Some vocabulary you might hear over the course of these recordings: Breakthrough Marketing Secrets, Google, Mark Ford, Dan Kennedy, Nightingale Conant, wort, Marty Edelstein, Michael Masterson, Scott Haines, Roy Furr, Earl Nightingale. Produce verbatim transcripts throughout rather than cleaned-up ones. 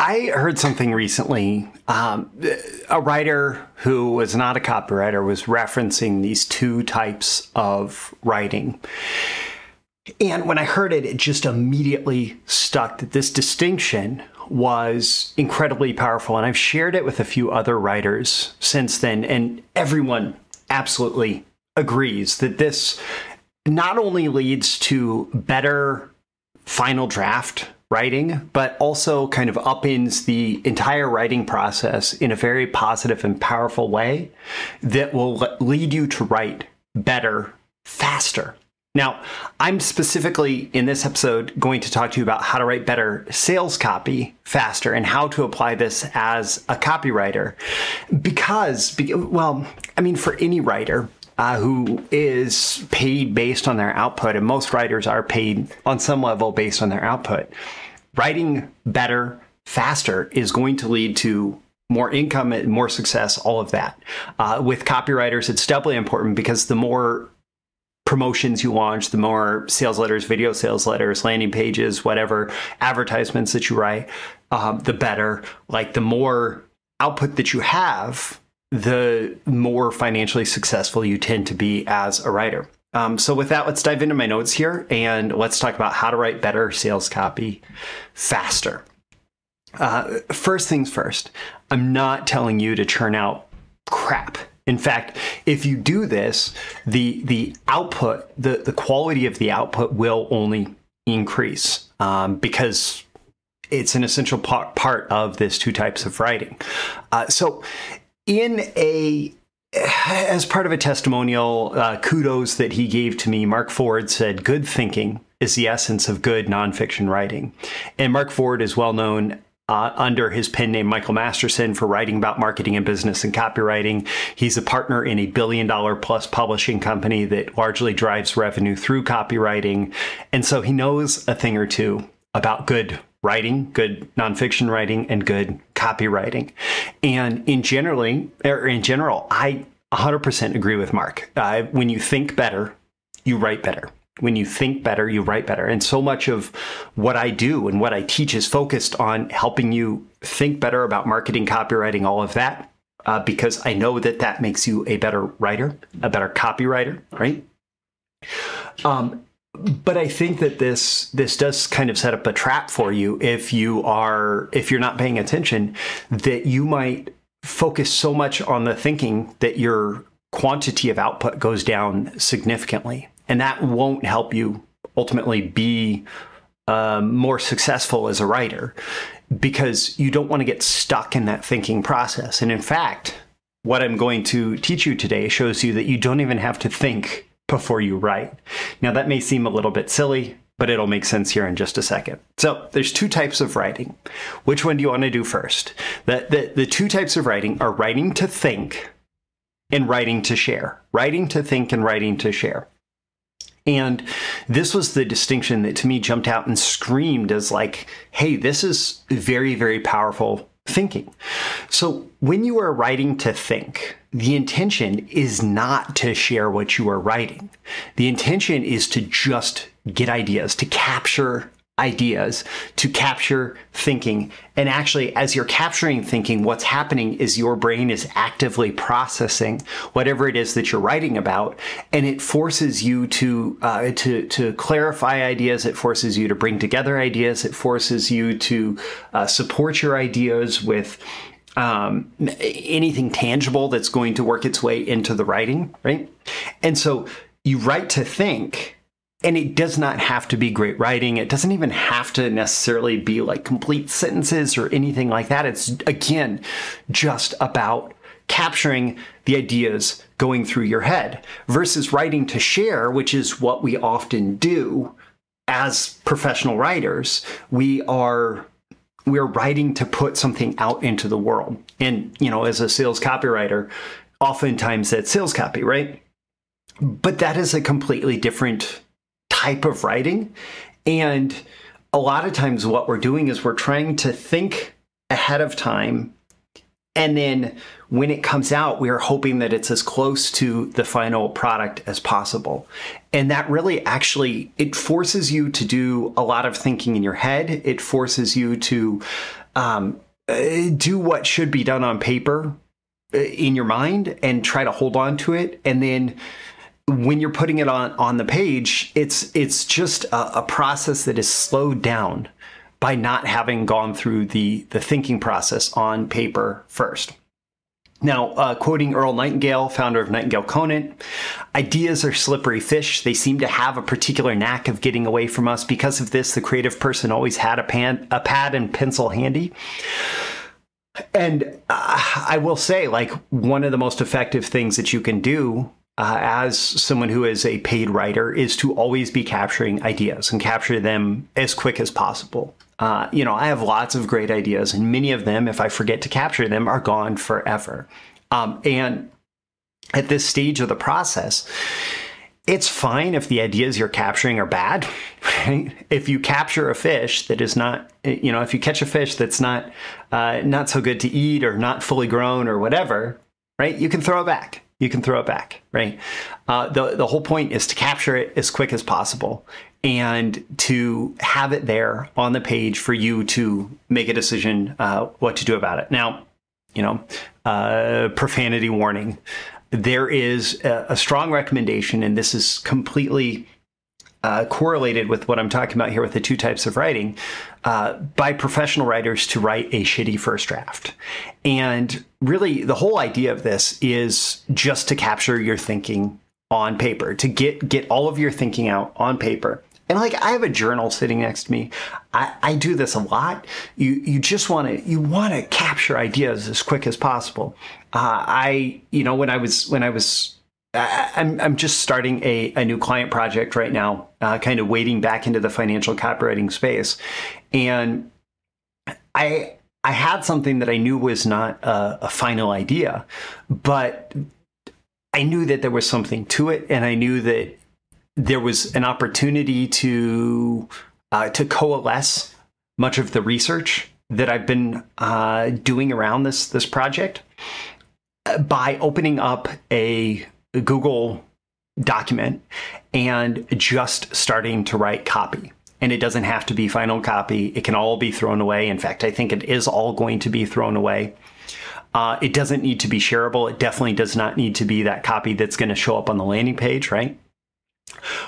I heard something recently. Um, a writer who was not a copywriter was referencing these two types of writing. And when I heard it, it just immediately stuck that this distinction was incredibly powerful. And I've shared it with a few other writers since then, and everyone absolutely agrees that this not only leads to better final draft writing, but also kind of upends the entire writing process in a very positive and powerful way that will lead you to write better, faster. Now, I'm specifically in this episode going to talk to you about how to write better sales copy faster and how to apply this as a copywriter. Because, well, I mean, for any writer uh, who is paid based on their output, and most writers are paid on some level based on their output, writing better, faster is going to lead to more income, and more success, all of that. Uh, with copywriters, it's doubly important because the more promotions you launch, the more sales letters, video sales letters, landing pages, whatever advertisements that you write, um, the better. Like the more output that you have, the more financially successful you tend to be as a writer. Um, so with that, let's dive into my notes here and let's talk about how to write better sales copy faster. Uh, first things first, I'm not telling you to churn out crap. In fact, if you do this, the the output, the, the quality of the output will only increase um, because it's an essential part, part of this two types of writing. Uh, so in a, as part of a testimonial, uh, kudos that he gave to me, Mark Ford said, "Good thinking is the essence of good nonfiction writing." And Mark Ford is well known Uh, under his pen name, Michael Masterson, for writing about marketing and business and copywriting. He's a partner in a billion dollar plus publishing company that largely drives revenue through copywriting. And so he knows a thing or two about good writing, good nonfiction writing, and good copywriting. And in generally, or in general, I one hundred percent agree with Mark. Uh, when you think better, you write better. When you think better, you write better. And so much of what I do and what I teach is focused on helping you think better about marketing, copywriting, all of that, uh, because I know that that makes you a better writer, a better copywriter, right? Um, but I think that this this does kind of set up a trap for you if you are if you're not paying attention, that you might focus so much on the thinking that your quantity of output goes down significantly. And that won't help you ultimately be um, more successful as a writer, because you don't want to get stuck in that thinking process. And in fact, what I'm going to teach you today shows you that you don't even have to think before you write. Now, that may seem a little bit silly, but it'll make sense here in just a second. So there's two types of writing. Which one do you want to do first? The, the, the two types of writing are writing to think and writing to share. Writing to think and writing to share. And this was the distinction that to me jumped out and screamed as like, hey, this is very, very powerful thinking. So when you are writing to think, the intention is not to share what you are writing. The intention is to just get ideas, to capture ideas, to capture thinking. And actually, as you're capturing thinking, what's happening is your brain is actively processing whatever it is that you're writing about, and it forces you to uh, to to clarify ideas. It forces you to bring together ideas. It forces you to uh, support your ideas with um, anything tangible that's going to work its way into the writing, right? And so you write to think. And it does not have to be great writing. It doesn't even have to necessarily be like complete sentences or anything like that. It's, again, just about capturing the ideas going through your head versus writing to share, which is what we often do as professional writers. We are... we're writing to put something out into the world. And, you know, as a sales copywriter, oftentimes that's sales copy, right? But that is a completely different type of writing. And a lot of times what we're doing is we're trying to think ahead of time. And then when it comes out, we are hoping that it's as close to the final product as possible. And that really actually, it forces you to do a lot of thinking in your head. It forces you to um, do what should be done on paper in your mind and try to hold on to it. And then when you're putting it on, on the page, it's, it's just a, a process that is slowed down by not having gone through the, the thinking process on paper first. Now, uh, quoting Earl Nightingale, founder of Nightingale Conant, ideas are slippery fish. They seem to have a particular knack of getting away from us. Because of this, the creative person always had a, pan, a pad and pencil handy. And uh, I will say, like, one of the most effective things that you can do uh, as someone who is a paid writer is to always be capturing ideas and capture them as quick as possible. Uh, you know, I have lots of great ideas, and many of them, if I forget to capture them, are gone forever. Um, and at this stage of the process, it's fine if the ideas you're capturing are bad, right? If you capture a fish that is not, you know, if you catch a fish that's not, uh, not so good to eat or not fully grown or whatever, right? You can throw it back. You can throw it back, right? Uh, the, the whole point is to capture it as quick as possible and to have it there on the page for you to make a decision uh, what to do about it. Now, you know, uh, profanity warning. There is a, a strong recommendation, and this is completely uh, correlated with what I'm talking about here with the two types of writing, uh, by professional writers to write a shitty first draft. And really, the whole idea of this is just to capture your thinking on paper, to get get all of your thinking out on paper. And like, I have a journal sitting next to me. I, I do this a lot. You you just want to you want to capture ideas as quick as possible. Uh, I you know when I was when I was I, I'm I'm just starting a a new client project right now, uh, kind of wading back into the financial copywriting space, and I I had something that I knew was not a, a final idea, but I knew that there was something to it, and I knew that there was an opportunity to uh, to coalesce much of the research that I've been uh, doing around this this project by opening up a Google document and just starting to write copy. And it doesn't have to be final copy. It can all be thrown away. In fact, I think it is all going to be thrown away. Uh, it doesn't need to be shareable. It definitely does not need to be that copy that's going to show up on the landing page, right?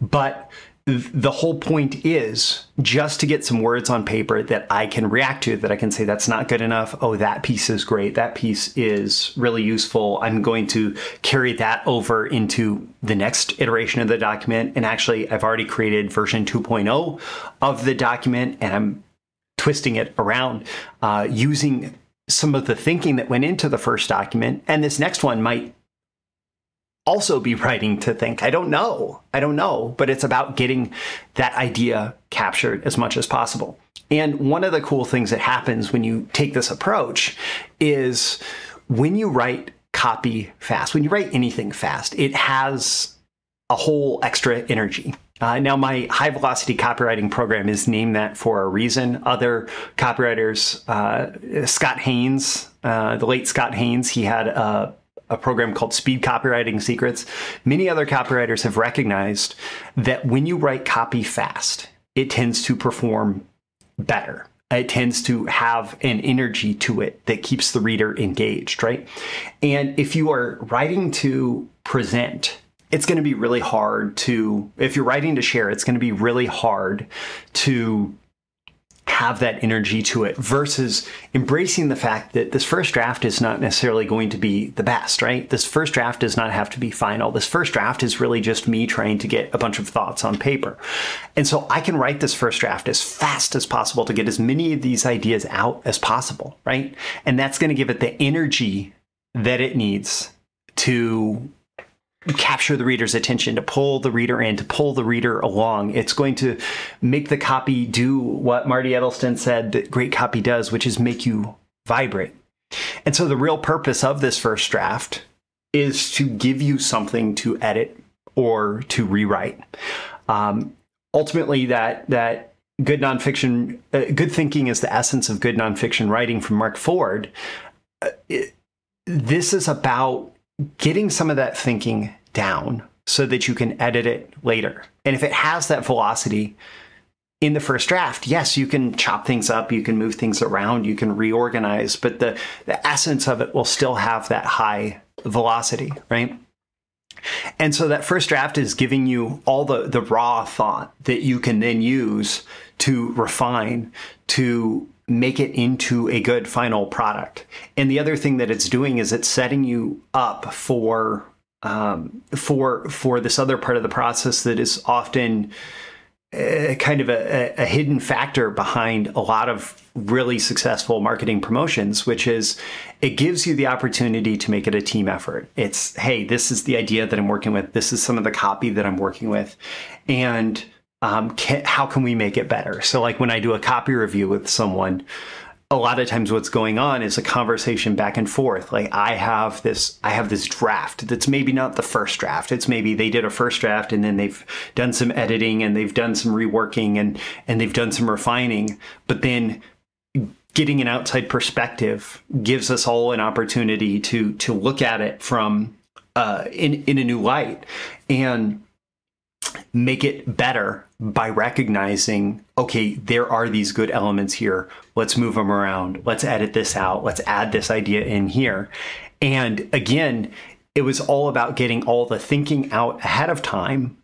But the whole point is just to get some words on paper that I can react to, that I can say that's not good enough. Oh, that piece is great. That piece is really useful. I'm going to carry that over into the next iteration of the document. And actually, I've already created version two point oh of the document, and I'm twisting it around uh, using some of the thinking that went into the first document. And this next one might also be writing to think. I don't know. I don't know. But it's about getting that idea captured as much as possible. And one of the cool things that happens when you take this approach is when you write copy fast, when you write anything fast, it has a whole extra energy. Uh, now, my high velocity copywriting program is named that for a reason. Other copywriters, uh, Scott Haines, uh, the late Scott Haines, he had a a program called Speed Copywriting Secrets. Many other copywriters have recognized that when you write copy fast, it tends to perform better. It tends to have an energy to it that keeps the reader engaged, right? And if you are writing to present, it's going to be really hard to, if you're writing to share, it's going to be really hard to have that energy to it versus embracing the fact that this first draft is not necessarily going to be the best, right? This first draft does not have to be final. This first draft is really just me trying to get a bunch of thoughts on paper. And so I can write this first draft as fast as possible to get as many of these ideas out as possible, right? And that's going to give it the energy that it needs to capture the reader's attention, to pull the reader in, to pull the reader along. It's going to make the copy do what Marty Edelstein said that great copy does, which is make you vibrate. And so the real purpose of this first draft is to give you something to edit or to rewrite. Um, ultimately, that that good nonfiction, uh, good thinking is the essence of good nonfiction writing from Mark Ford. Uh, it, this is about getting some of that thinking down so that you can edit it later. And if it has that velocity, in the first draft, yes, you can chop things up, you can move things around, you can reorganize, but the, the essence of it will still have that high velocity, right? And so that first draft is giving you all the, the raw thought that you can then use to refine, to make it into a good final product. And the other thing that it's doing is it's setting you up for um, for for this other part of the process that is often a, kind of a, a hidden factor behind a lot of really successful marketing promotions, which is it gives you the opportunity to make it a team effort. It's, hey, this is the idea that I'm working with. This is some of the copy that I'm working with. And Um, can, how can we make it better? So like when I do a copy review with someone, a lot of times what's going on is a conversation back and forth. Like I have this, I have this draft that's maybe not the first draft. It's maybe they did a first draft and then they've done some editing and they've done some reworking and, and they've done some refining, but then getting an outside perspective gives us all an opportunity to, to look at it from, uh, in, in a new light and make it better by recognizing, okay, there are these good elements here. Let's move them around. Let's edit this out. Let's add this idea in here. And again, it was all about getting all the thinking out ahead of time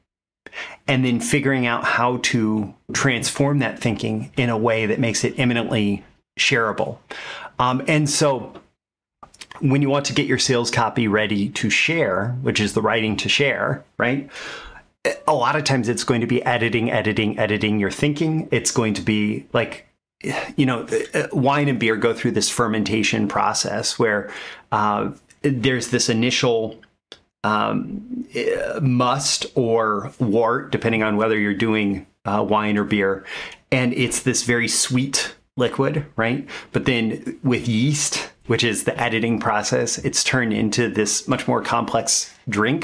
and then figuring out how to transform that thinking in a way that makes it eminently shareable. Um, and so when you want to get your sales copy ready to share, which is the writing to share, right? A lot of times it's going to be editing, editing, editing your thinking. It's going to be like, you know, wine and beer go through this fermentation process where uh, there's this initial um, must or wort, depending on whether you're doing uh, wine or beer. And it's this very sweet liquid, right? But then with yeast, which is the editing process, it's turned into this much more complex drink.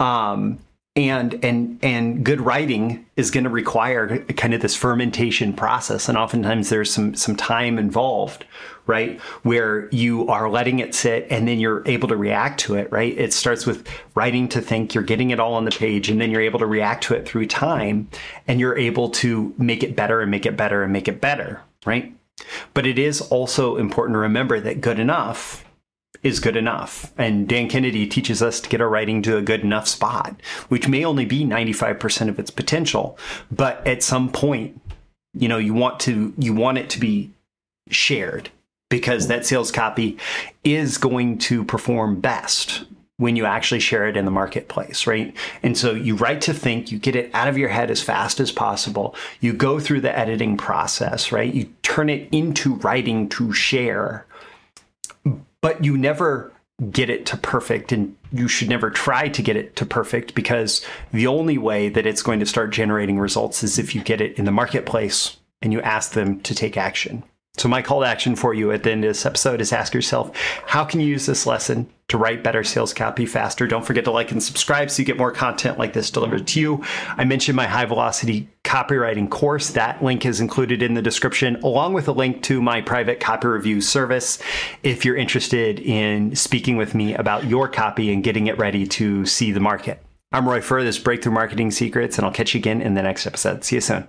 Um, And and and good writing is going to require kind of this fermentation process, and oftentimes there's some some time involved, right? Where you are letting it sit, and then you're able to react to it, right? It starts with writing to think. You're getting it all on the page, and then you're able to react to it through time, and you're able to make it better and make it better and make it better, right? But it is also important to remember that good enough is good enough. And Dan Kennedy teaches us to get our writing to a good enough spot, which may only be ninety-five percent of its potential. But at some point, you know, you want to, you want it to be shared because that sales copy is going to perform best when you actually share it in the marketplace, right? And so you write to think, you get it out of your head as fast as possible. You go through the editing process, right? You turn it into writing to share. But you never get it to perfect, and you should never try to get it to perfect, because the only way that it's going to start generating results is if you get it in the marketplace and you ask them to take action. So my call to action for you at the end of this episode is ask yourself, how can you use this lesson to write better sales copy faster? Don't forget to like and subscribe so you get more content like this delivered to you. I mentioned my high velocity copywriting course. That link is included in the description, along with a link to my private copy review service. If you're interested in speaking with me about your copy and getting it ready to see the market. I'm Roy Furr, this is Breakthrough Marketing Secrets, and I'll catch you again in the next episode. See you soon.